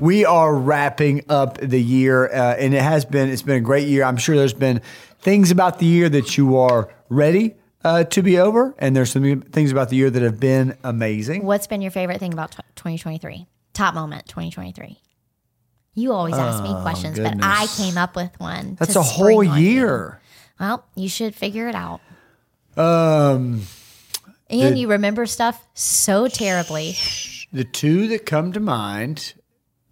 we are wrapping up the year, and it's been a great year. I'm sure there's been things about the year that you are ready to be over, and there's some things about the year that have been amazing. What's been your favorite thing about 2023? Top moment, 2023. You always ask me questions, but I came up with one. That's a whole year. Well, you should figure it out. And you remember stuff so terribly. The two that come to mind,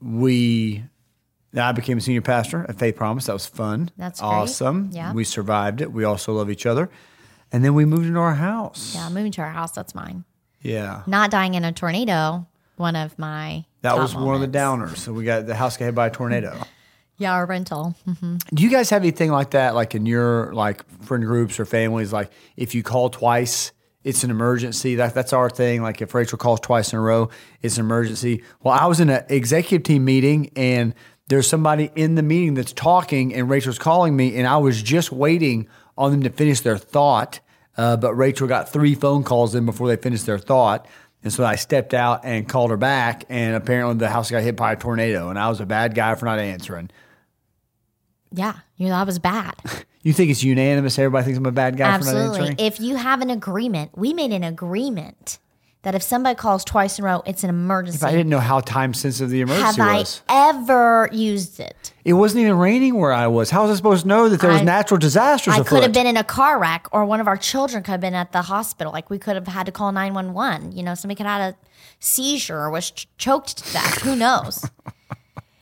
I became a senior pastor at Faith Promise. That was fun. That's great. Awesome. Yeah. We survived it. We also love each other. And then we moved into our house. Yeah, moving to our house. That's mine. Yeah. Not dying in a tornado. One of my That was one moments. Of the downers. So we got the house got hit by a tornado. Yeah, our rental. Mm-hmm. Do you guys have anything like that, like in your friend groups or families? Like if you call twice, it's an emergency. That's our thing. Like if Rachel calls twice in a row, it's an emergency. Well, I was in an executive team meeting and there's somebody in the meeting that's talking and Rachel's calling me and I was just waiting on them to finish their thought. But Rachel got 3 phone calls in before they finished their thought. And so I stepped out and called her back, and apparently the house got hit by a tornado, and I was a bad guy for not answering. Yeah, I was bad. You think it's unanimous? Everybody thinks I'm a bad guy for not answering? Absolutely. If you have an agreement, we made an agreement that if somebody calls twice in a row, it's an emergency. If I didn't know how time-sensitive the emergency was. Have I ever used it? It wasn't even raining where I was. How was I supposed to know that there was natural disasters afoot? I could have been in a car wreck, or one of our children could have been at the hospital. We could have had to call 911. Somebody could have had a seizure or was choked to death. Who knows?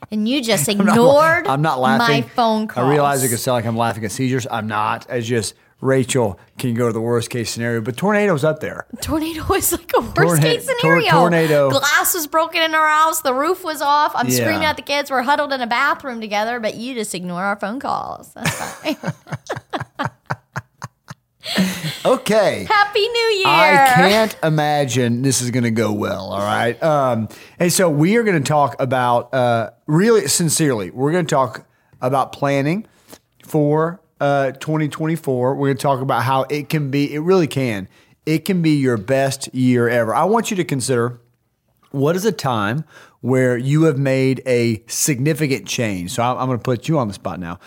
And you just ignored my phone calls. I realize it could sound like I'm laughing at seizures. I'm not. It's just... Rachel can go to the worst case scenario, but tornado's up there. Tornado is like a worst case scenario. Tornado. Glass was broken in our house. The roof was off. I'm screaming at the kids. We're huddled in a bathroom together, but you just ignore our phone calls. That's fine. Okay. Happy New Year. I can't imagine this is going to go well, all right? And so we are going to talk about, really sincerely, we're going to talk about planning for 2024. We're going to talk about how it can be your best year ever. I want you to consider what is a time where you have made a significant change. So I'm going to put you on the spot now.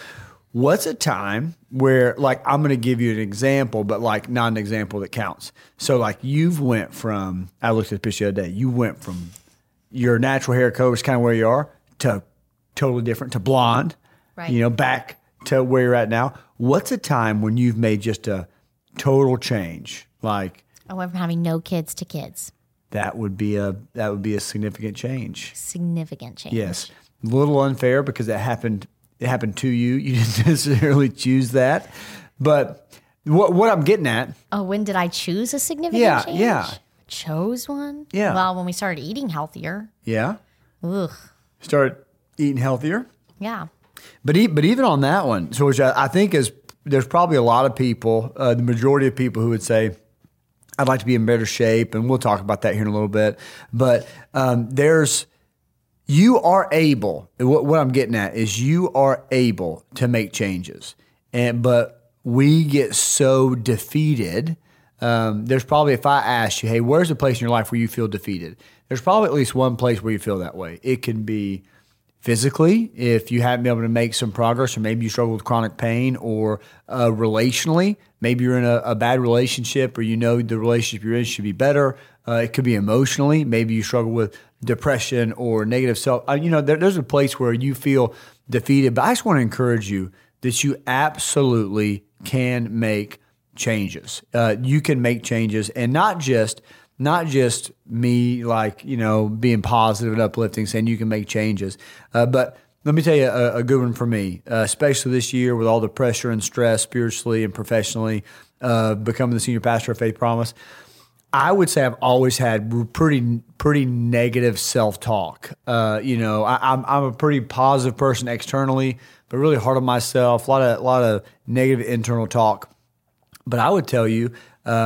What's a time where, I'm going to give you an example, but not an example that counts. So you've went from, I looked at the picture the other day, you went from your natural hair color is kind of where you are to totally different, to blonde, right? Back to where you're at now. What's a time when you've made just a total change? I went from having no kids to kids. That would be a significant change. Significant change. Yes. A little unfair because it happened to you. You didn't necessarily choose that. But what I'm getting at. Oh, when did I choose a significant change? Yeah. Chose one? Yeah. Well, when we started eating healthier. Yeah. Ugh. Started eating healthier? Yeah. But even on that one, so which I think is there's probably a lot of people, the majority of people who would say, I'd like to be in better shape, and we'll talk about that here in a little bit. But you are able. What I'm getting at is you are able to make changes, but we get so defeated. There's probably, if I asked you, hey, where's the place in your life where you feel defeated? There's probably at least one place where you feel that way. It can be physically, if you haven't been able to make some progress, or maybe you struggle with chronic pain, or relationally, maybe you're in a bad relationship, or the relationship you're in should be better. It could be emotionally, maybe you struggle with depression or negative self. There's a place where you feel defeated, but I just want to encourage you that you absolutely can make changes. You can make changes, and not just me, being positive and uplifting, saying you can make changes. But let me tell you a good one for me, especially this year with all the pressure and stress spiritually and professionally, becoming the senior pastor of Faith Promise. I would say I've always had pretty negative self-talk. I'm a pretty positive person externally, but really hard on myself, a lot of negative internal talk. But I would tell you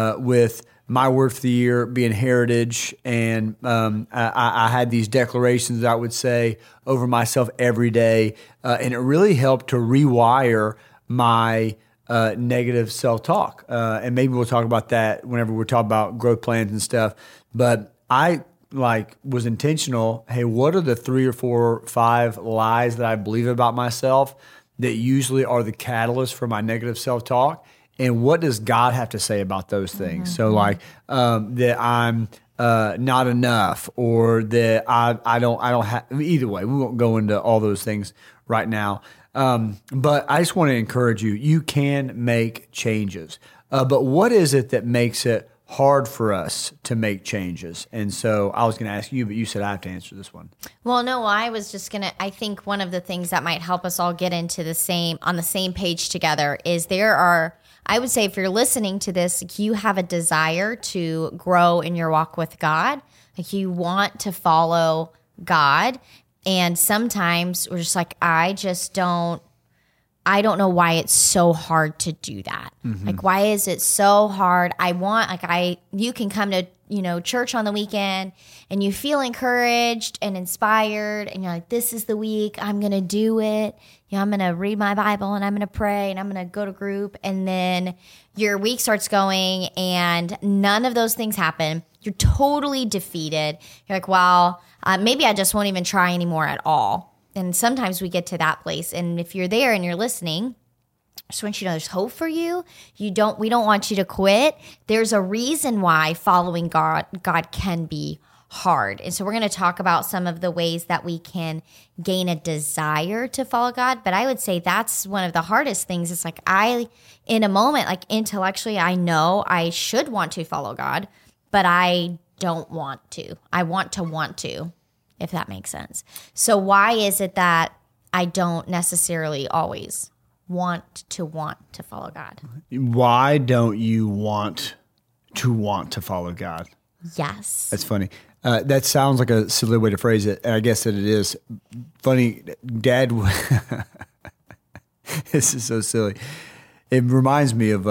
with my word for the year being heritage, and I had these declarations that I would say over myself every day, and it really helped to rewire my negative self-talk. And maybe we'll talk about that whenever we're talking about growth plans and stuff. But I like was intentional. Hey, what are the 3 or 4 or 5 lies that I believe about myself that usually are the catalyst for my negative self-talk? And what does God have to say about those things? Mm-hmm. So like that I'm not enough, or that I don't have. Either way, we won't go into all those things right now. But I just want to encourage you. You can make changes. But what is it that makes it hard for us to make changes? And so I was going to ask you, but you said I have to answer this one. Well, no, I was just going to, I think one of the things that might help us all get into on the same page together is there are, I would say if you're listening to this, you have a desire to grow in your walk with God. Like you want to follow God. And sometimes we're just like, I don't know why it's so hard to do that. Mm-hmm. Like, why is it so hard? You can come to, church on the weekend and you feel encouraged and inspired and you're like, this is the week, I'm going to do it. I'm going to read my Bible and I'm going to pray and I'm going to go to group. And then your week starts going and none of those things happen. You're totally defeated. You're like, well, maybe I just won't even try anymore at all. And sometimes we get to that place. And if you're there and you're listening, I just want you to know there's hope for you. We don't want you to quit. There's a reason why following God can be hard. And so we're going to talk about some of the ways that we can gain a desire to follow God. But I would say that's one of the hardest things. It's like in a moment, like intellectually, I know I should want to follow God, but I don't want to. I want to. If that makes sense. So why is it that I don't necessarily always want to follow God? Why don't you want to follow God? Yes. That's funny. That sounds like a silly way to phrase it, and I guess that it is. Funny, Dad, this is so silly. It reminds me of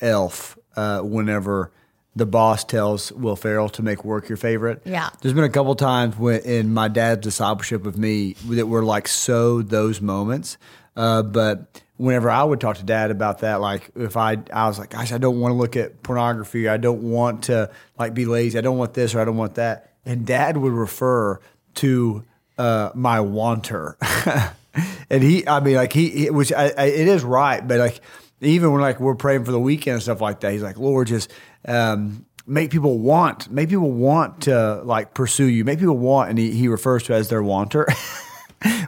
Elf whenever the boss tells Will Ferrell to make work your favorite. Yeah. There's been a couple times in my dad's discipleship with me that were like those moments. But whenever I would talk to Dad about that, like if I was like, gosh, I don't want to look at pornography. I don't want to like be lazy. I don't want this or I don't want that. And Dad would refer to my wanter. And it is right. But like even when like we're praying for the weekend and stuff like that, he's like, Lord, just make people want to like pursue you, make people want, and he refers to it as their wanter,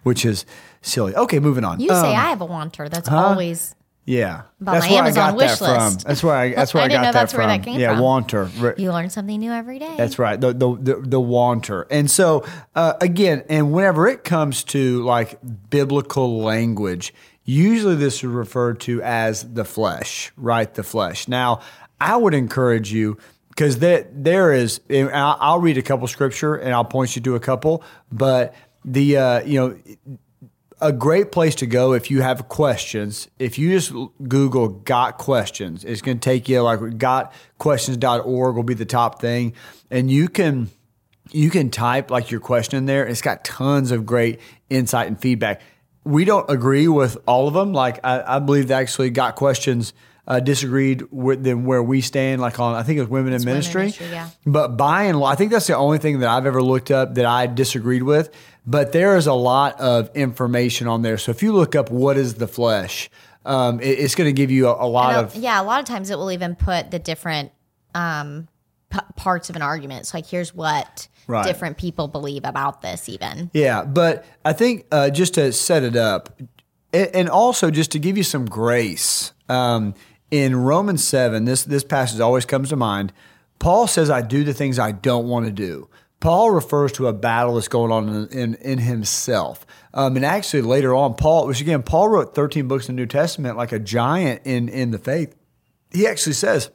which is silly. Okay, moving on. You say I have a wanter. That's always about that's my Amazon wish list. That's where I got that from. That's where that came from. Yeah, wanter. You learn something new every day. That's right. The wanter. And so again, and whenever it comes to like biblical language, usually this is referred to as the flesh, right? The flesh. Now, I would encourage you, because there is, and I'll read a couple scripture and I'll point you to a couple, but the, a great place to go if you have questions, if you just Google "got questions," it's going to take you like gotquestions.org will be the top thing. And you can type like your question in there. It's got tons of great insight and feedback. We don't agree with all of them. Like I believe that actually Got Questions disagreed with them where we stand, like on, I think it was women in ministry. Yeah. But by and large, I think that's the only thing that I've ever looked up that I disagreed with. But there is a lot of information on there. So if you look up what is the flesh, it's going to give you a lot of... Yeah, a lot of times it will even put the different parts of an argument. It's like, here's what... Right. Different people believe about this even. Yeah, but I think just to set it up, and also just to give you some grace, in Romans 7, this passage always comes to mind, Paul says, I do the things I don't want to do. Paul refers to a battle that's going on in himself. And actually later on, Paul wrote 13 books in the New Testament, like a giant in the faith. He actually says,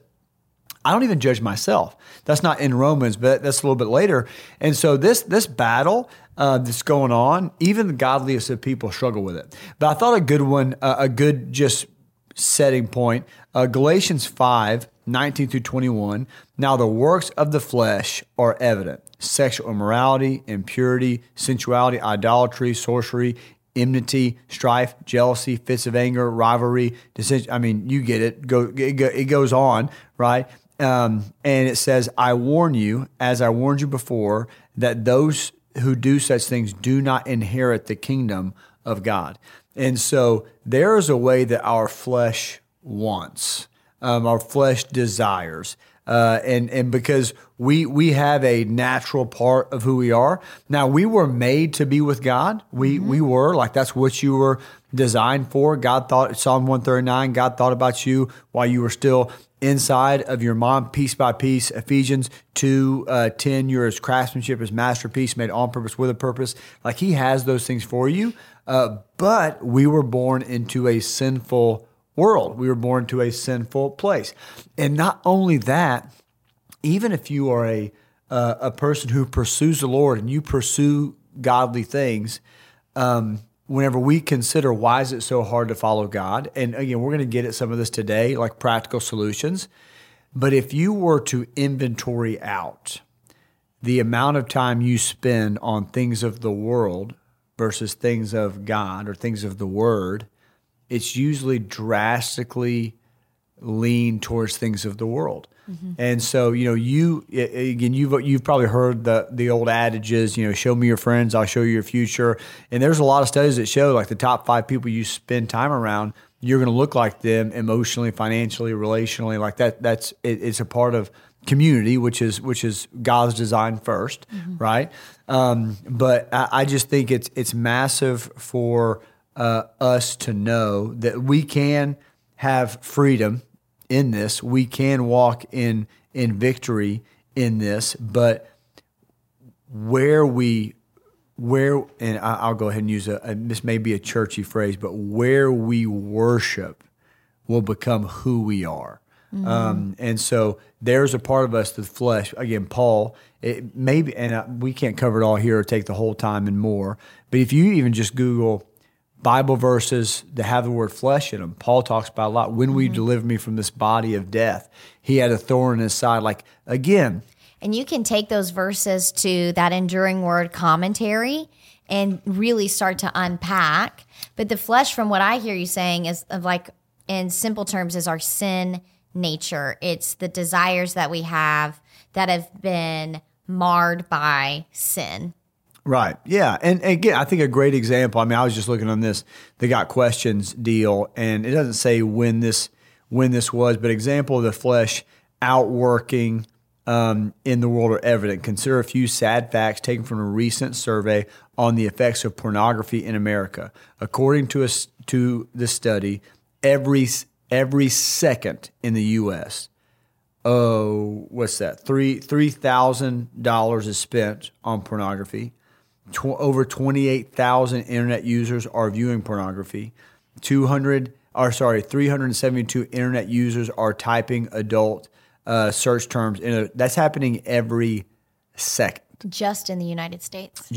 I don't even judge myself. That's not in Romans, but that's a little bit later. And so this battle that's going on, even the godliest of people struggle with it. But I thought a good one, a good just setting point, Galatians 5:19-21, now the works of the flesh are evident: sexual immorality, impurity, sensuality, idolatry, sorcery, enmity, strife, jealousy, fits of anger, rivalry, dissension. I mean, you get it. It goes on, right? And it says, I warn you, as I warned you before, that those who do such things do not inherit the kingdom of God. And so there is a way that our flesh wants, our flesh desires. And because we have a natural part of who we are. Now, we were made to be with God. We were, like, that's what you were designed for. God thought, Psalm 139, God thought about you while you were still inside of your mom, piece by piece. Ephesians 2:10, you're his craftsmanship, his masterpiece, made on purpose, with a purpose. Like, he has those things for you. But we were born into a sinful world. We were born to a sinful place. And not only that, even if you are a person who pursues the Lord and you pursue godly things, whenever we consider why is it so hard to follow God, and again, we're going to get at some of this today, like practical solutions, but if you were to inventory out the amount of time you spend on things of the world versus things of God or things of the Word, it's usually drastically lean towards things of the world. Mm-hmm. And so, you've probably heard the old adages, show me your friends, I'll show you your future. And there's a lot of studies that show, like, the top 5 people you spend time around, you're going to look like them emotionally, financially, relationally, like that. It's a part of community, which is God's design first. Mm-hmm. Right. But I just think it's massive for us to know that we can have freedom in this. We can walk in victory in this, but and I'll go ahead and use this may be a churchy phrase, but where we worship will become who we are. Mm-hmm. And so there's a part of us, the flesh, again, Paul, it maybe, and we can't cover it all here or take the whole time and more, but if you even just Google Bible verses that have the word flesh in them, Paul talks about a lot. When will you deliver me from this body of death? He had a thorn in his side. Like, again. And you can take those verses to that Enduring Word commentary and really start to unpack. But the flesh, from what I hear you saying, is like, in simple terms, is our sin nature. It's the desires that we have that have been marred by sin. Right. Yeah. And again, I think a great example, I was just looking on this, the Got Questions deal, and it doesn't say when this was, but example of the flesh outworking in the world are evident. Consider a few sad facts taken from a recent survey on the effects of pornography in America. According to the study, every second in the U.S., what's that? $3,000 is spent on pornography. Over 28,000 internet users are viewing pornography. 372 internet users are typing adult search terms. That's happening every second. Just in the United States.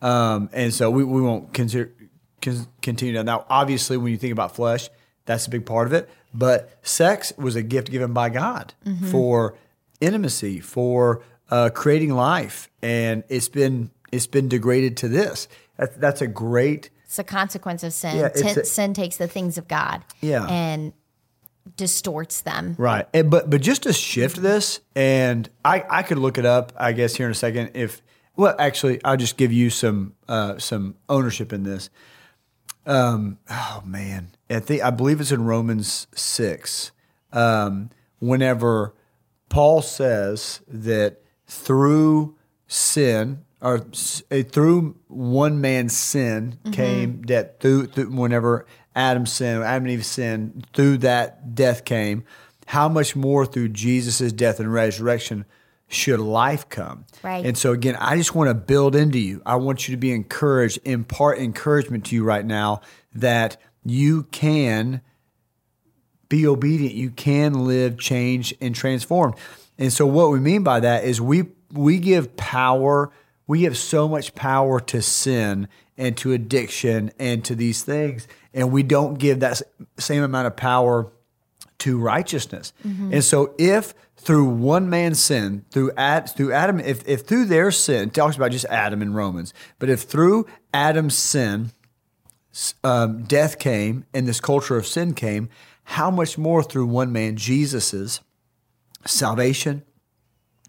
And so we won't continue down. Now, obviously, when you think about flesh, that's a big part of it. But sex was a gift given by God for intimacy, for creating life, and it's been degraded to this. That's a great. It's a consequence of sin. Yeah, sin takes the things of God and distorts them. Right, but just to shift this, and I could look it up, I guess, here in a second. I'll just give you some ownership in this. I believe it's in Romans 6. Whenever Paul says that. Through sin, or through one man's sin came death. Through whenever Adam and Eve sinned, through that death came. How much more through Jesus' death and resurrection should life come? Right. And so again, I just want to build into you. I want you to be encouraged, impart encouragement to you right now that you can be obedient. You can live, change, and transform. And so what we mean by that is we give power, we give so much power to sin and to addiction and to these things, and we don't give that same amount of power to righteousness. Mm-hmm. And so if through one man's sin, through Adam, if through their sin, it talks about just Adam in Romans, but if through Adam's sin, death came and this culture of sin came, how much more through one man, Jesus's salvation,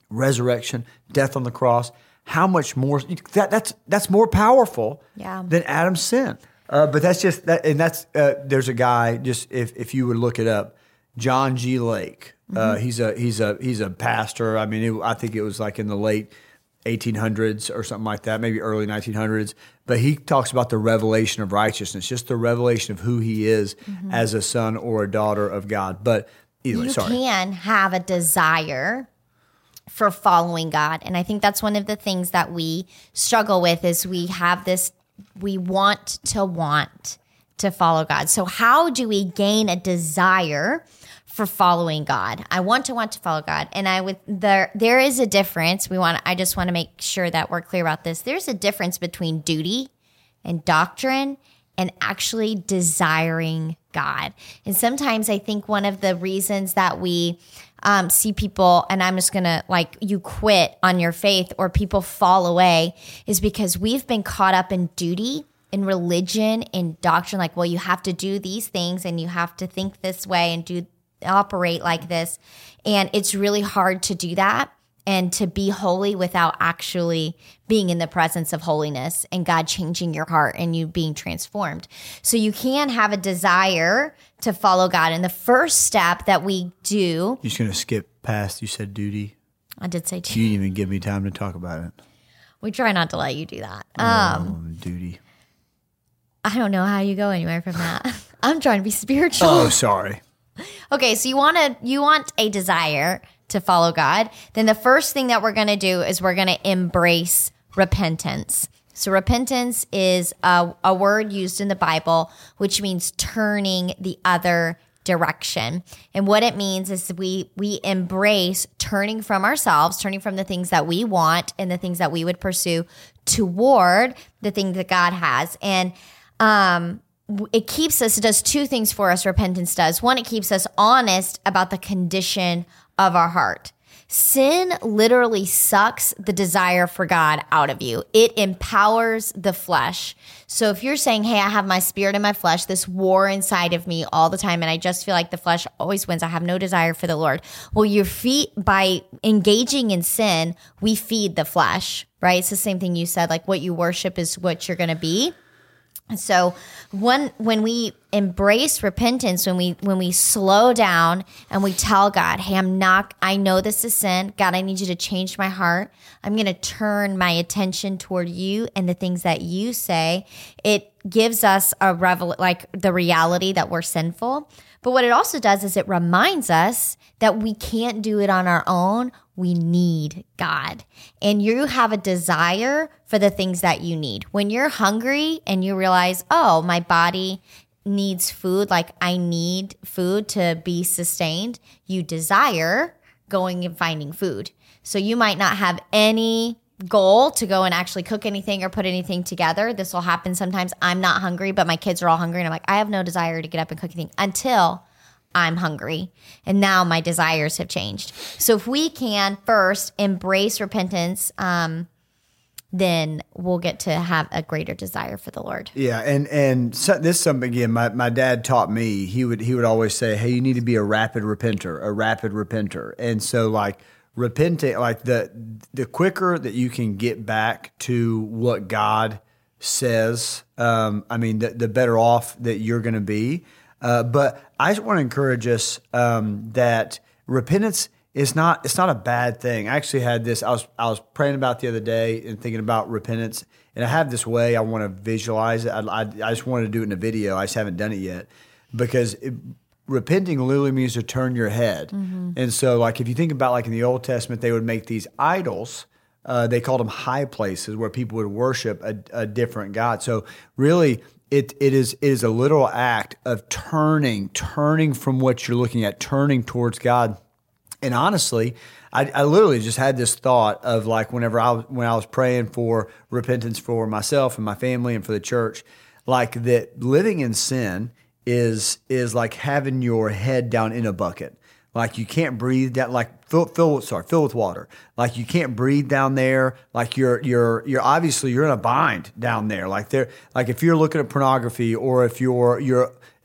resurrection, death on the cross, how much more, that's more powerful than Adam's sin. But that's just, that, and that's, there's a guy, just if you would look it up, John G. Lake. He's a pastor. I mean, I think it was like in the late 1800s or something like that, maybe early 1900s. But he talks about the revelation of righteousness, just the revelation of who he is as a son or a daughter of God. But anyway, you can have a desire for following God. And I think that's one of the things that we struggle with is we have this, we want to follow God. So how do we gain a desire for following God? I want to follow God. And there is a difference. I just want to make sure that we're clear about this. There's a difference between duty and doctrine and actually desiring God. And sometimes I think one of the reasons that we see people, and I'm just going to you quit on your faith or people fall away is because we've been caught up in duty, in religion, in doctrine, you have to do these things and you have to think this way and operate like this. And it's really hard to do that and to be holy without actually being in the presence of holiness and God changing your heart and you being transformed. So you can have a desire to follow God. And the first step that we do... You're just going to skip past, you said duty. I did say duty. You didn't even give me time to talk about it. We try not to let you do that. Duty. I don't know how you go anywhere from that. I'm trying to be spiritual. Oh, sorry. Okay, so you want a desire to follow God, then the first thing that we're going to do is we're going to embrace repentance. So repentance is a word used in the Bible, which means turning the other direction. And what it means is we embrace turning from ourselves, turning from the things that we want and the things that we would pursue toward the thing that God has. And it does two things for us, repentance does. One, it keeps us honest about the condition of our heart. Sin literally sucks the desire for God out of you. It empowers the flesh. So if you're saying, hey, I have my spirit and my flesh, this war inside of me all the time, and I just feel like the flesh always wins. I have no desire for the Lord. Well, by engaging in sin, we feed the flesh, right? It's the same thing you said, what you worship is what you're going to be. And so when we embrace repentance, when we slow down and we tell God, hey, I know this is sin. God, I need you to change my heart. I'm going to turn my attention toward you and the things that you say. It gives us the reality that we're sinful. But what it also does is it reminds us that we can't do it on our own. We need God. And you have a desire for the things that you need. When you're hungry and you realize, oh, my body needs food, I need food to be sustained, you desire going and finding food. So you might not have any goal to go and actually cook anything or put anything together. This will happen sometimes. I'm not hungry, but my kids are all hungry. And I'm I have no desire to get up and cook anything until I'm hungry. And now my desires have changed. So if we can first embrace repentance, then we'll get to have a greater desire for the Lord. Yeah. And so this is something, again, my dad taught me. He would always say, hey, you need to be a rapid repenter. And so repenting, the quicker that you can get back to what God says, the better off that you're going to be. But I just want to encourage us that repentance is not a bad thing. I actually had this. I was praying about the other day and thinking about repentance, and I have this way I want to visualize it. I just wanted to do it in a video. I just haven't done it yet because repenting literally means to turn your head. Mm-hmm. And so if you think about in the Old Testament, they would make these idols. They called them high places where people would worship a different God. So really it is a literal act of turning from what you're looking at, turning towards God. And honestly, I literally just had this thought of when I was praying for repentance for myself and my family and for the church, that living in sin is like having your head down in a bucket. Like you can't breathe that, like fill with water. Like you can't breathe down there. Like you're obviously you're in a bind down there. Like there, like if you're looking at pornography or if you're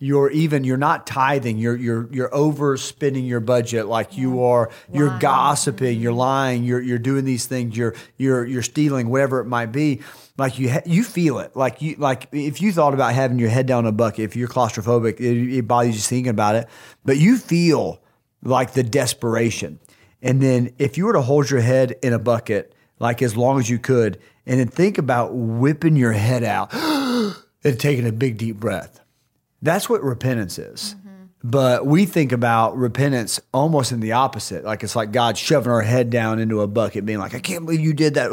not tithing, you're overspending your budget. Like you are, you're gossiping, you're lying, you're doing these things, you're stealing, whatever it might be. Like you feel it. Like if you thought about having your head down a bucket, if you're claustrophobic, it bothers you just thinking about it, but you feel like the desperation. And then if you were to hold your head in a bucket, like as long as you could, and then think about whipping your head out and taking a big, deep breath. That's what repentance is. Mm-hmm. But we think about repentance almost in the opposite. Like it's like God shoving our head down into a bucket, being like, I can't believe you did that.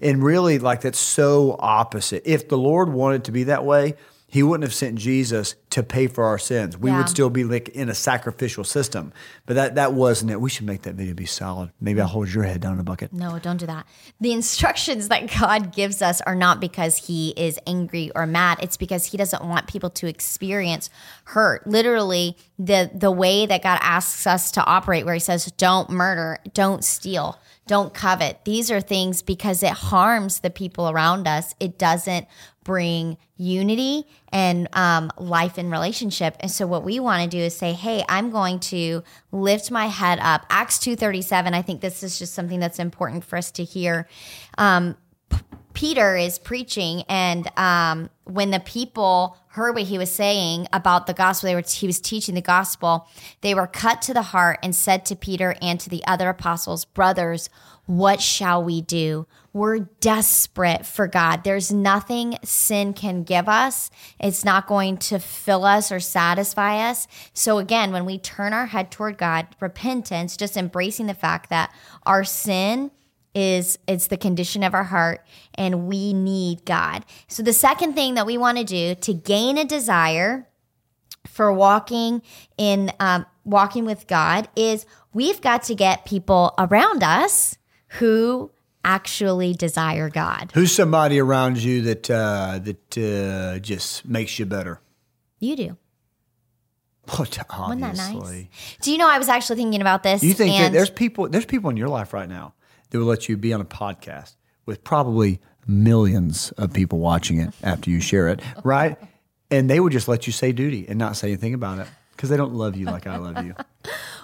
And really like that's so opposite. If the Lord wanted to be that way, He wouldn't have sent Jesus to pay for our sins. We would still be like in a sacrificial system. But that wasn't it. We should make that video be solid. Maybe I'll hold your head down in a bucket. No, don't do that. The instructions that God gives us are not because He is angry or mad. It's because He doesn't want people to experience hurt. Literally, the way that God asks us to operate where He says, don't murder, don't steal, don't covet. These are things because it harms the people around us. It doesn't bring unity and life in relationship. And so what we want to do is say, hey, I'm going to lift my head up. Acts 2:37, I think this is just something that's important for us to hear. Peter is preaching, and when the people heard what he was saying about the gospel, he was teaching the gospel, they were cut to the heart and said to Peter and to the other apostles, brothers, what shall we do? We're desperate for God. There's nothing sin can give us. It's not going to fill us or satisfy us. So again, when we turn our head toward God, repentance, just embracing the fact that our sin is it's the condition of our heart and we need God. So the second thing that we want to do to gain a desire for walking with God is we've got to get people around us who actually desire God. Who's somebody around you that just makes you better? You do. But obviously. Wasn't that nice? Do you know, I was actually thinking about this. You think that there's people in your life right now that will let you be on a podcast with probably millions of people watching it after you share it, right? And they would just let you say duty and not say anything about it because they don't love you like I love you.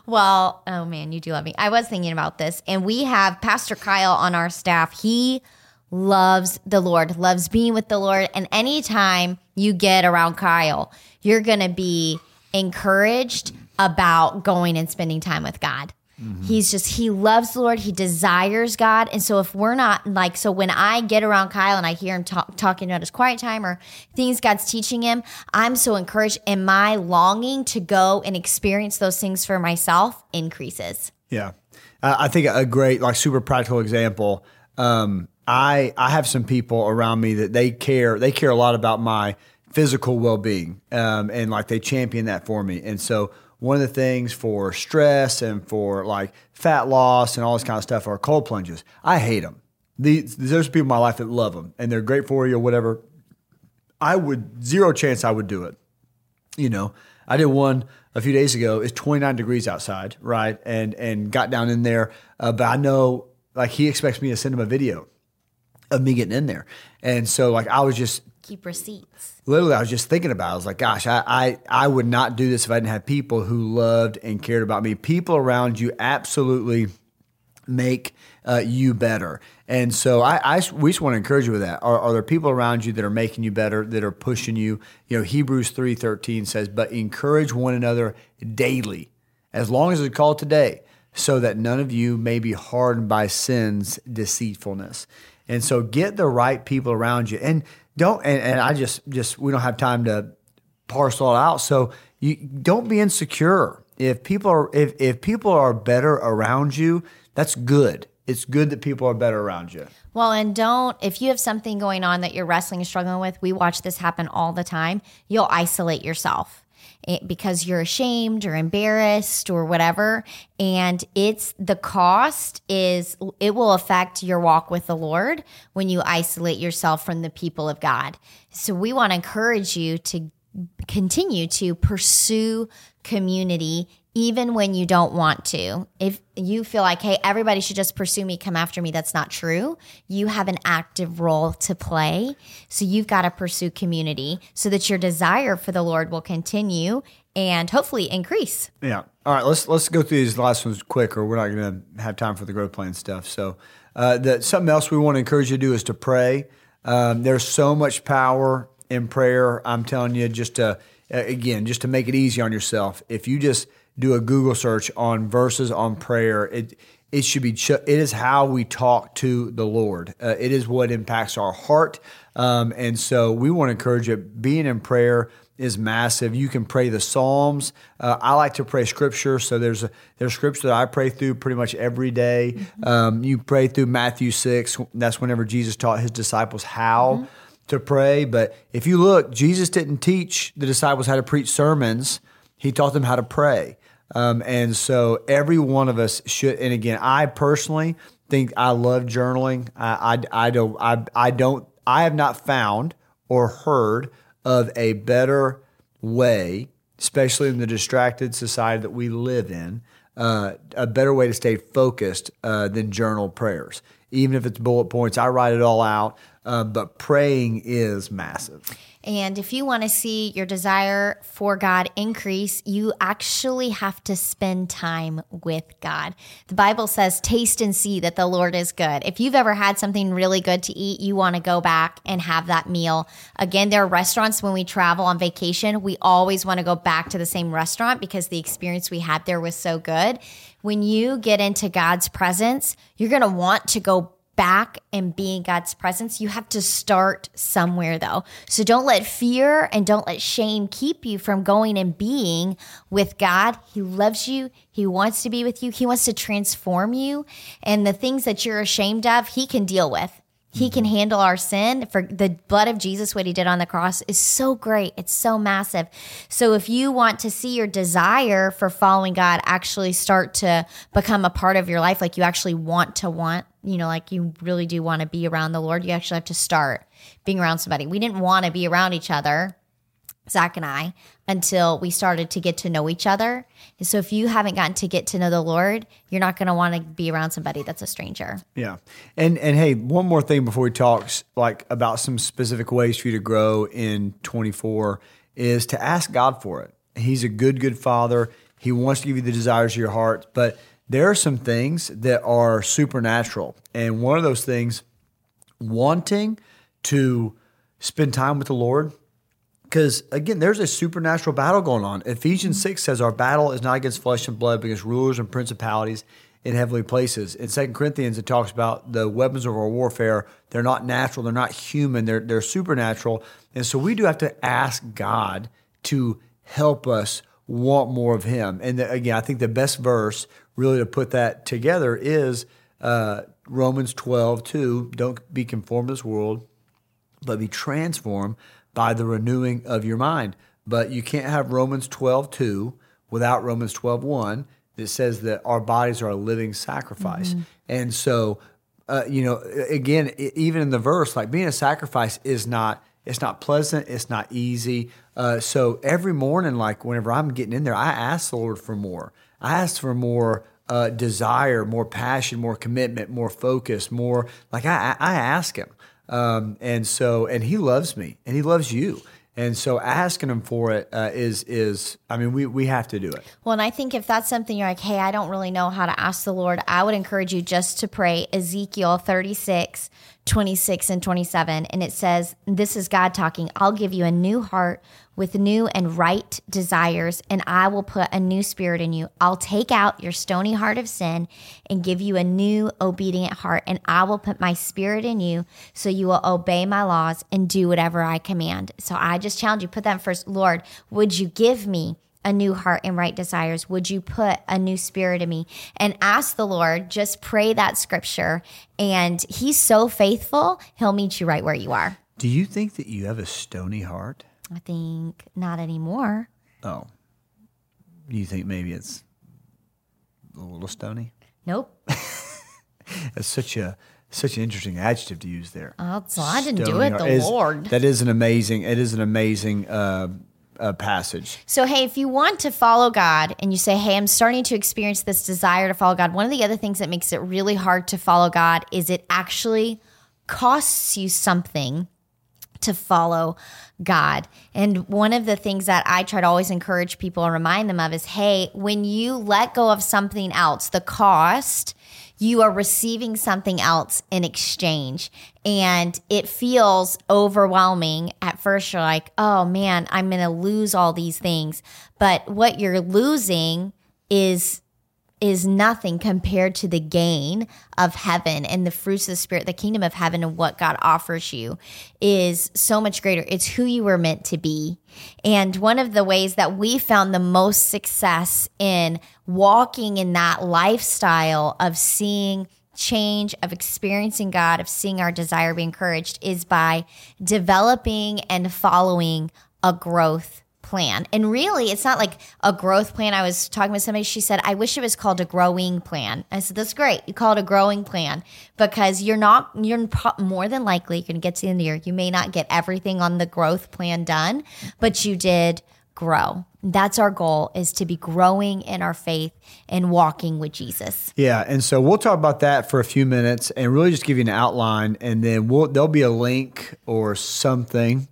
Well, oh man, you do love me. I was thinking about this, and we have Pastor Kyle on our staff. He loves the Lord, loves being with the Lord, and anytime you get around Kyle, you're going to be encouraged about going and spending time with God. Mm-hmm. He loves the Lord. He desires God. And so if we're not like, so when I get around Kyle and I hear him talking about his quiet time or things God's teaching him, I'm so encouraged and my longing to go and experience those things for myself increases. Yeah. I think a great, like super practical example. I have some people around me that they care a lot about my physical well-being. And like they champion that for me. And so one of the things for stress and for like fat loss and all this kind of stuff are cold plunges. I hate them. There's people in my life that love them and they're great for you or whatever. Zero chance I would do it. You know, I did one a few days ago. It's 29 degrees outside, right? And got down in there. But I know like he expects me to send him a video of me getting in there. And so like I was just... Keep receipts. Literally, I was just thinking about it. I was like, gosh, I would not do this if I didn't have people who loved and cared about me. People around you absolutely make you better. And so we just want to encourage you with that. Are there people around you that are making you better, that are pushing you? You know, Hebrews 3:13 says, but encourage one another daily, as long as it's called today, so that none of you may be hardened by sin's deceitfulness. And so get the right people around you. And we don't have time to parcel it out. So you don't be insecure. If people are better around you, that's good. It's good that people are better around you. Well, and if you have something going on that you're wrestling and struggling with, we watch this happen all the time. You'll isolate yourself because you're ashamed or embarrassed or whatever. And it will affect your walk with the Lord when you isolate yourself from the people of God. So we want to encourage you to continue to pursue community even when you don't want to. If you feel like, hey, everybody should just pursue me, come after me, that's not true. You have an active role to play. So you've got to pursue community so that your desire for the Lord will continue and hopefully increase. Yeah. All right, let's go through these last ones quick, or we're not going to have time for the growth plan stuff. So something else we want to encourage you to do is to pray. There's so much power in prayer. I'm telling you, just to make it easy on yourself. If you just do a Google search on verses on prayer, it is how we talk to the Lord. It is what impacts our heart. And so we want to encourage you, being in prayer is massive. You can pray the Psalms. I like to pray Scripture, so there's Scripture that I pray through pretty much every day. Mm-hmm. You pray through Matthew 6. That's whenever Jesus taught his disciples how to pray. But if you look, Jesus didn't teach the disciples how to preach sermons. He taught them how to pray. And so every one of us should, and again, I personally think I love journaling. I have not found or heard of a better way, especially in the distracted society that we live in, a better way to stay focused than journal prayers. Even if it's bullet points, I write it all out, but praying is massive. And if you want to see your desire for God increase, you actually have to spend time with God. The Bible says, taste and see that the Lord is good. If you've ever had something really good to eat, you want to go back and have that meal. Again, there are restaurants when we travel on vacation, we always want to go back to the same restaurant because the experience we had there was so good. When you get into God's presence, you're going to want to go back and be in God's presence. You have to start somewhere, though. So don't let fear and don't let shame keep you from going and being with God. He loves you. He wants to be with you. He wants to transform you. And the things that you're ashamed of, He can deal with. He can handle our sin. For the blood of Jesus, what He did on the cross is so great. It's so massive. So if you want to see your desire for following God actually start to become a part of your life, like you actually like you really do want to be around the Lord, you actually have to start being around somebody. We didn't want to be around each other, Zach and I, until we started to get to know each other. And so if you haven't gotten to get to know the Lord, you're not going to want to be around somebody that's a stranger. Yeah. And hey, one more thing before we talk about some specific ways for you to grow in 24 is to ask God for it. He's a good Father. He wants to give you the desires of your heart, but there are some things that are supernatural. And one of those things, wanting to spend time with the Lord, because, again, there's a supernatural battle going on. Ephesians 6 says our battle is not against flesh and blood, but against rulers and principalities in heavenly places. In 2 Corinthians, it talks about the weapons of our warfare. They're not natural. They're not human. They're supernatural. And so we do have to ask God to help us want more of Him. And again, I think the best verse really to put that together is Romans 12:2. Don't be conformed to this world, but be transformed by the renewing of your mind. But you can't have Romans 12:2 without Romans 12:1 that says that our bodies are a living sacrifice. Mm-hmm. And so, again, even in the verse, like being a sacrifice is not, it's not pleasant, it's not easy. So every morning, like whenever I'm getting in there, I ask the Lord for more. I ask for more desire, more passion, more commitment, more focus, more, like I ask Him. And He loves me and He loves you. And so asking Him for it we have to do it. Well, and I think if that's something you're like, hey, I don't really know how to ask the Lord, I would encourage you just to pray Ezekiel 36:26 and 27. And it says, this is God talking, I'll give you a new heart with new and right desires, and I will put a new spirit in you. I'll take out your stony heart of sin and give you a new obedient heart, and I will put my spirit in you so you will obey my laws and do whatever I command. So I just challenge you, put that first. Lord, would you give me a new heart and right desires? Would you put a new spirit in me? And ask the Lord, just pray that scripture, and He's so faithful, He'll meet you right where you are. Do you think that you have a stony heart? I think not anymore. Oh. You think maybe it's a little stony? Nope. That's such an interesting adjective to use there. Oh, so I didn't do it, the Lord. That is an amazing passage. So, hey, if you want to follow God and you say, hey, I'm starting to experience this desire to follow God, one of the other things that makes it really hard to follow God is it actually costs you something to follow God. And one of the things that I try to always encourage people and remind them of is, hey, when you let go of something else, the cost, you are receiving something else in exchange. And it feels overwhelming. At first, you're like, oh man, I'm going to lose all these things. But what you're losing is nothing compared to the gain of heaven, and the fruits of the Spirit, the kingdom of heaven, and what God offers you is so much greater. It's who you were meant to be. And one of the ways that we found the most success in walking in that lifestyle of seeing change, of experiencing God, of seeing our desire be encouraged, is by developing and following a growth plan. And really, it's not like a growth plan. I was talking with somebody, she said, I wish it was called a growing plan. I said, that's great. You call it a growing plan because you're more than likely, you can get to the end of the year. You may not get everything on the growth plan done, but you did grow. That's our goal, is to be growing in our faith and walking with Jesus. Yeah. And so we'll talk about that for a few minutes and really just give you an outline, and then there'll be a link or something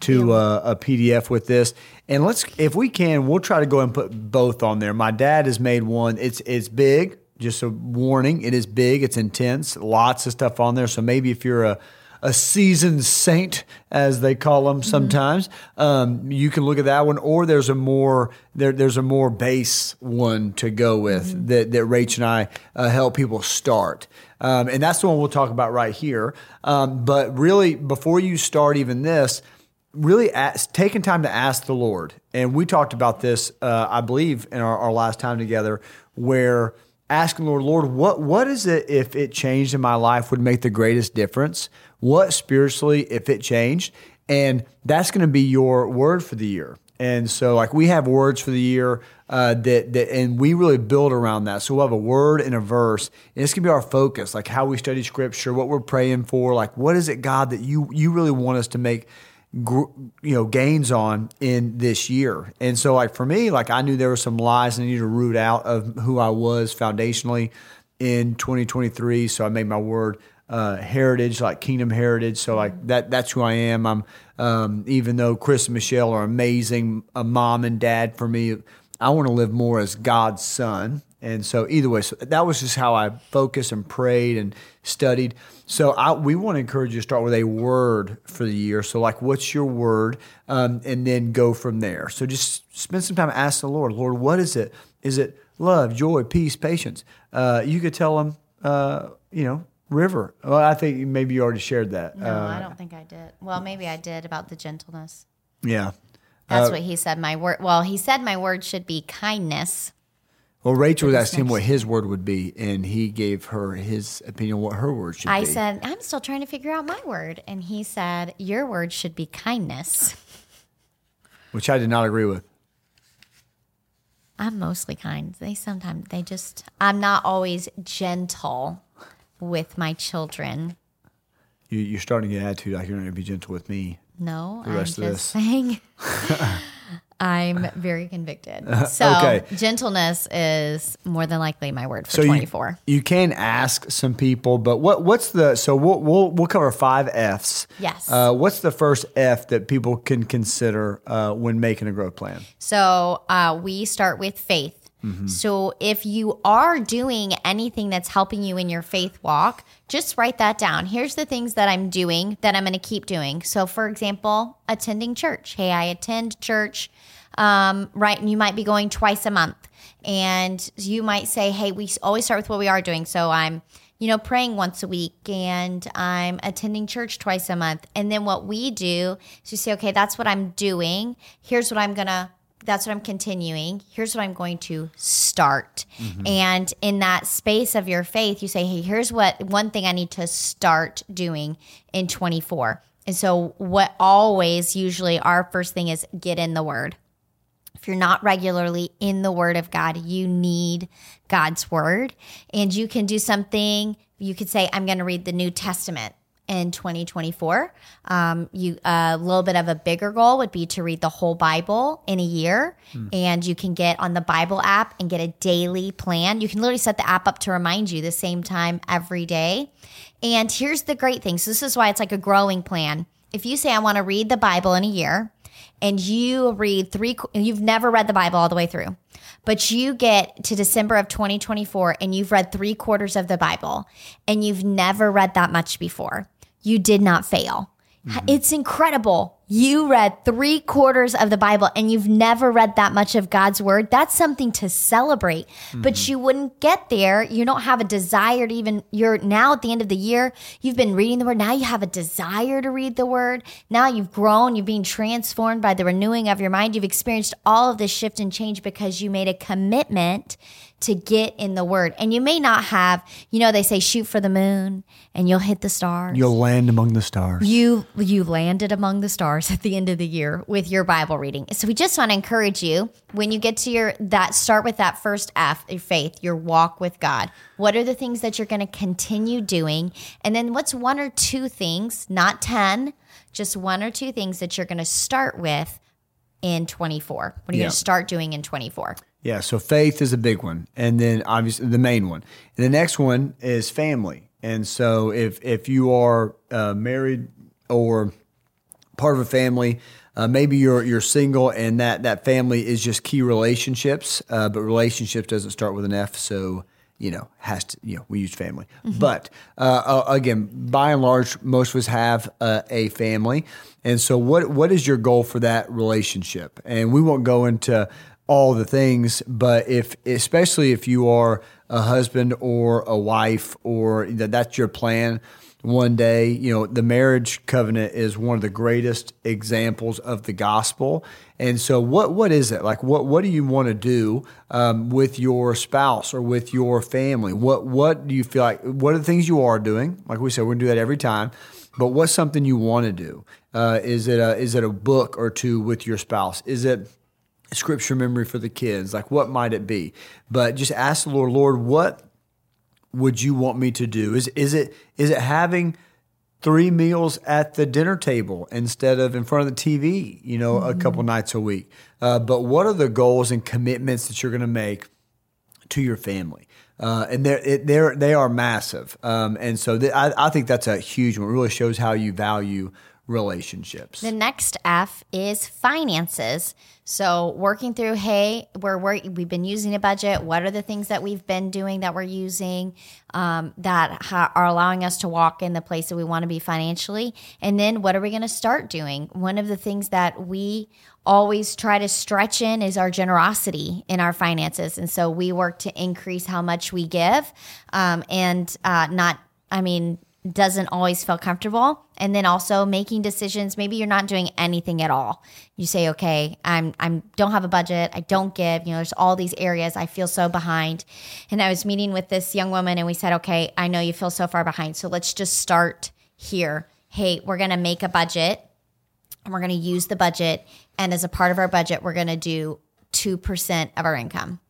to a PDF with this. And if we can, we'll try to go and put both on there. My dad has made one. It's big, just a warning. It is big. It's intense. Lots of stuff on there. So maybe if you're a seasoned saint, as they call them sometimes, you can look at that one. Or there's a more base one to go with that Rach and I help people start. And that's the one we'll talk about right here. But really, before you start even this, really taking time to ask the Lord. And we talked about this, I believe, in our last time together, where asking the Lord, what is it, if it changed in my life, would make the greatest difference? What spiritually, if it changed? And that's going to be your word for the year. And so, like, we have words for the year and we really build around that. So we'll have a word and a verse, and it's going to be our focus, like how we study Scripture, what we're praying for, like what is it, God, that you really want us to make gains on in this year. And so, like, for me, like, I knew there were some lies I needed to root out of who I was foundationally in 2023. So I made my word heritage, like kingdom heritage. So, like, that's who I am. I'm even though Chris and Michelle are amazing, a mom and dad for me, I want to live more as God's son. And so either way, so that was just how I focused and prayed and studied. So we want to encourage you to start with a word for the year. So, like, what's your word? And then go from there. So just spend some time, ask the Lord, Lord, what is it? Is it love, joy, peace, patience? You could tell them, river. Well, I think maybe you already shared that. No, I don't think I did. Well, maybe I did about the gentleness. Yeah. That's what he said. He said my word should be kindness. Well, Rachel asked him what his word would be, and he gave her his opinion what her word should be. I said, I'm still trying to figure out my word. And he said, your word should be kindness. Which I did not agree with. I'm mostly kind. I'm not always gentle with my children. You're starting to get an attitude like you're not going to be gentle with me. No, I'm just saying. I'm very convicted. So Gentleness is more than likely my word for 24. You can ask some people, but we'll cover 5 F's. Yes. What's the first F that people can consider when making a growth plan? So we start with faith. Mm-hmm. So if you are doing anything that's helping you in your faith walk, just write that down. Here's the things that I'm doing that I'm going to keep doing. So, for example, attending church. Hey, I attend church, right? And you might be going twice a month. And you might say, hey, we always start with what we are doing. So I'm praying once a week, and I'm attending church twice a month. And then what we do is you say, okay, that's what I'm doing. Here's what I'm going to That's what I'm continuing. Here's what I'm going to start. Mm-hmm. And in that space of your faith, you say, hey, here's what one thing I need to start doing in 24. And so usually our first thing is get in the Word. If you're not regularly in the Word of God, you need God's Word. And you can do something. You could say, I'm going to read the New Testament in 2024. A little bit of a bigger goal would be to read the whole Bible in a year. And you can get on the Bible app and get a daily plan. You can literally set the app up to remind you the same time every day. And here's the great thing. So this is why it's like a growing plan. If you say, I want to read the Bible in a year, and you read you've never read the Bible all the way through, but you get to December of 2024 and you've read 3/4 of the Bible and you've never read that much before, you did not fail. Mm-hmm. It's incredible. You read 3/4 of the Bible and you've never read that much of God's word. That's something to celebrate, mm-hmm. but you wouldn't get there. You don't have a desire to even, you're now at the end of the year, you've been reading the word. Now you have a desire to read the word. Now you've grown, you've been transformed by the renewing of your mind. You've experienced all of this shift and change because you made a commitment to get in the word. And you may not have, they say shoot for the moon and you'll hit the stars. You'll land among the stars. You landed among the stars at the end of the year with your Bible reading. So we just want to encourage you, when you get to start with that first F, your faith, your walk with God. What are the things that you're going to continue doing? And then what's one or two things, not 10, just one or two things that you're going to start with in 24? What are you going to start doing in 24? Yeah, so faith is a big one, and then obviously the main one. And the next one is family. And so if you are married or part of a family, maybe you're single, and that family is just key relationships. But relationships doesn't start with an F, so we use family. Mm-hmm. But again, by and large, most of us have a family, and so what is your goal for that relationship? And we won't go into all the things, but especially if you are a husband or a wife, or that's your plan one day, the marriage covenant is one of the greatest examples of the gospel. And so what is it? Like, what do you want to do with your spouse or with your family? What do you feel like, what are the things you are doing? Like we said, we're going to do that every time. But what's something you want to do? Is it a book or two with your spouse? Is it scripture memory for the kids? Like, what might it be? But just ask the Lord, what would you want me to do? Is it having 3 meals at the dinner table instead of in front of the TV, mm-hmm. a couple nights a week? But what are the goals and commitments that you're going to make to your family? And they are massive. And so I think that's a huge one. It really shows how you value relationships. The next F is finances. So working through, hey, we've been using a budget. What are the things that we've been doing that we're using that are allowing us to walk in the place that we want to be financially? And then what are we going to start doing? One of the things that we always try to stretch in is our generosity in our finances. And so we work to increase how much we give doesn't always feel comfortable. And then also making decisions. Maybe you're not doing anything at all. You say, okay, I don't have a budget. I don't give, there's all these areas I feel so behind. And I was meeting with this young woman and we said, okay, I know you feel so far behind. So let's just start here. Hey, we're going to make a budget and we're going to use the budget. And as a part of our budget, we're going to do 2% of our income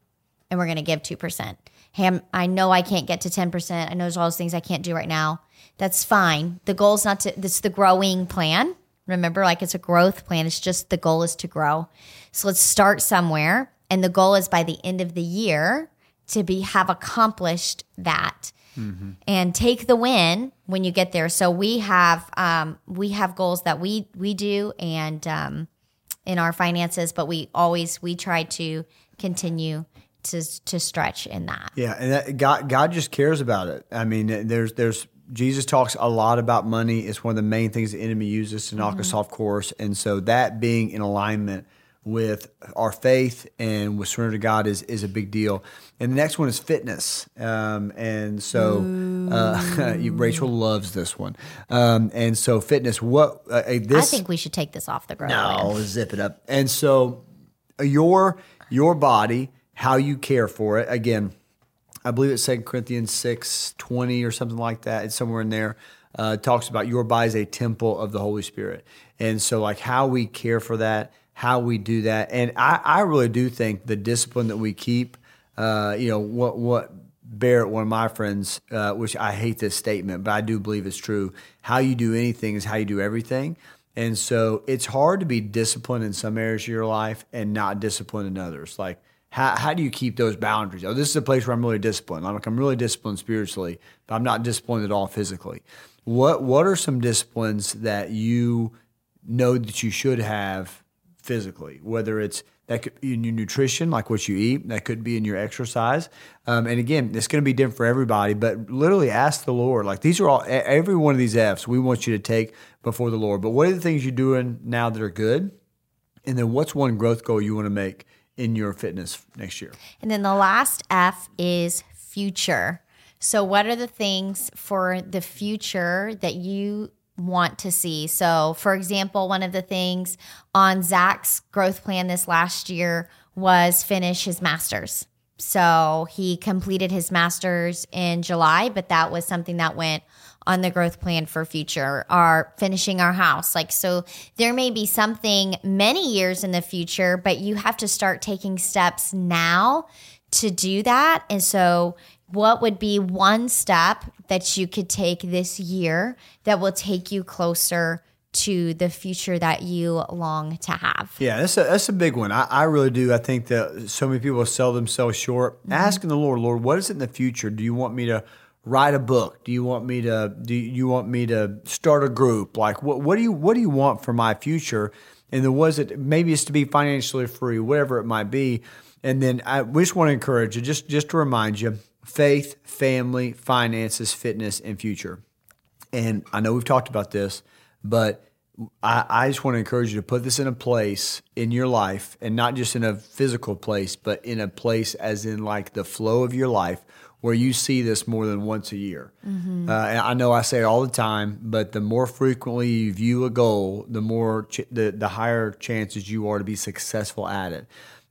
and we're going to give 2%. Hey, I know I can't get to 10%. I know there's all those things I can't do right now. That's fine. The goal is it's the growing plan. Remember, like it's a growth plan. It's just the goal is to grow. So let's start somewhere. And the goal is by the end of the year to have accomplished that. Mm-hmm. And take the win when you get there. So we have goals that we do and in our finances, but we try to continue to stretch in that. Yeah, and God just cares about it. I mean, there's Jesus talks a lot about money. It's one of the main things the enemy uses to knock mm-hmm. us off course. And so that being in alignment with our faith and with surrender to God is a big deal. And the next one is fitness. And so Rachel loves this one. And so fitness, I think we should take this off the ground. No, zip it up. And so your body, how you care for it. Again, I believe it's 2 Corinthians 6:20 or something like that. It's somewhere in there. Talks about your body is a temple of the Holy Spirit. And so like how we care for that, how we do that. And I really do think the discipline that we keep, what Barrett, one of my friends, which I hate this statement, but I do believe it's true. How you do anything is how you do everything. And so it's hard to be disciplined in some areas of your life and not disciplined in others. Like, how do you keep those boundaries? Oh, this is a place where I'm really disciplined. I'm really disciplined spiritually, but I'm not disciplined at all physically. What are some disciplines that you know that you should have physically, whether it's that could be in your nutrition, like what you eat, that could be in your exercise. And again, it's going to be different for everybody, but literally ask the Lord. Like, these are all, every one of these F's we want you to take before the Lord. But what are the things you're doing now that are good? And then what's one growth goal you want to make in your fitness next year? And then the last F is future. So what are the things for the future that you want to see? So for example, one of the things on Zach's growth plan this last year was finish his master's. So he completed his master's in July, but that was something that went on the growth plan for future, or finishing our house. Like, so there may be something many years in the future, but you have to start taking steps now to do that. And so what would be one step that you could take this year that will take you closer to the future that you long to have? Yeah, that's a big one. I really do. I think that so many people sell themselves short. Mm-hmm. Asking the Lord, what is it in the future? Do you want me to write a book? Do you want me to start a group? Like, what do you want for my future? And then was it, maybe it's to be financially free, whatever it might be. And then we just want to encourage you, just to remind you, faith, family, finances, fitness, and future. And I know we've talked about this, but I just want to encourage you to put this in a place in your life, and not just in a physical place, but in a place as in like the flow of your life where you see this more than once a year. Mm-hmm. And I know I say it all the time, but the more frequently you view a goal, the more the higher chances you are to be successful at it.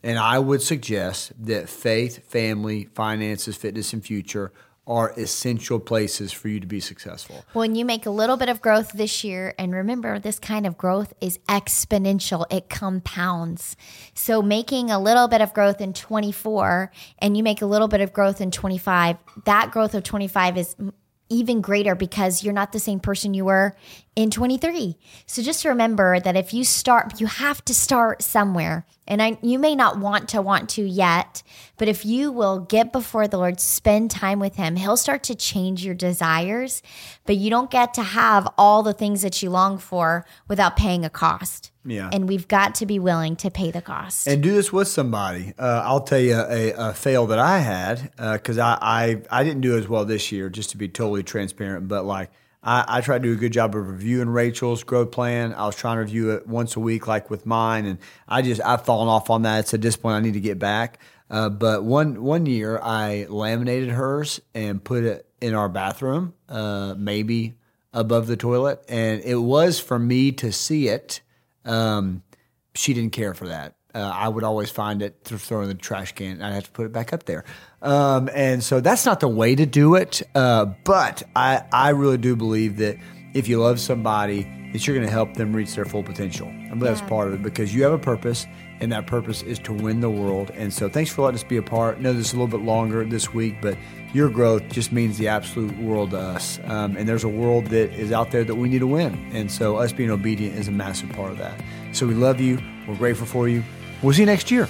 And I would suggest that faith, family, finances, fitness, and future are essential places for you to be successful. When you make a little bit of growth this year, and remember, this kind of growth is exponential, it compounds. So making a little bit of growth in 24, and you make a little bit of growth in 25, that growth of 25 is even greater because you're not the same person you were in 23. So just remember that if you start, you have to start somewhere. And you may not want to yet, but if you will get before the Lord, spend time with Him, He'll start to change your desires, but you don't get to have all the things that you long for without paying a cost. Yeah. And we've got to be willing to pay the cost. And do this with somebody. I'll tell you a fail that I had, because I didn't do as well this year, just to be totally transparent, but like, I tried to do a good job of reviewing Rachel's growth plan. I was trying to review it once a week, like with mine, and I've fallen off on that. It's a discipline I need to get back. But one year I laminated hers and put it in our bathroom, maybe above the toilet, and it was for me to see it. She didn't care for that. I would always find it, throw it in the trash can, and I'd have to put it back up there. And so that's not the way to do it. But I really do believe that if you love somebody, that you're going to help them reach their full potential. I believe that's part of it, because you have a purpose, and that purpose is to win the world. And so thanks for letting us be a part. I know this is a little bit longer this week, but your growth just means the absolute world to us. And there's a world that is out there that we need to win. And so us being obedient is a massive part of that. So we love you. We're grateful for you. We'll see you next year.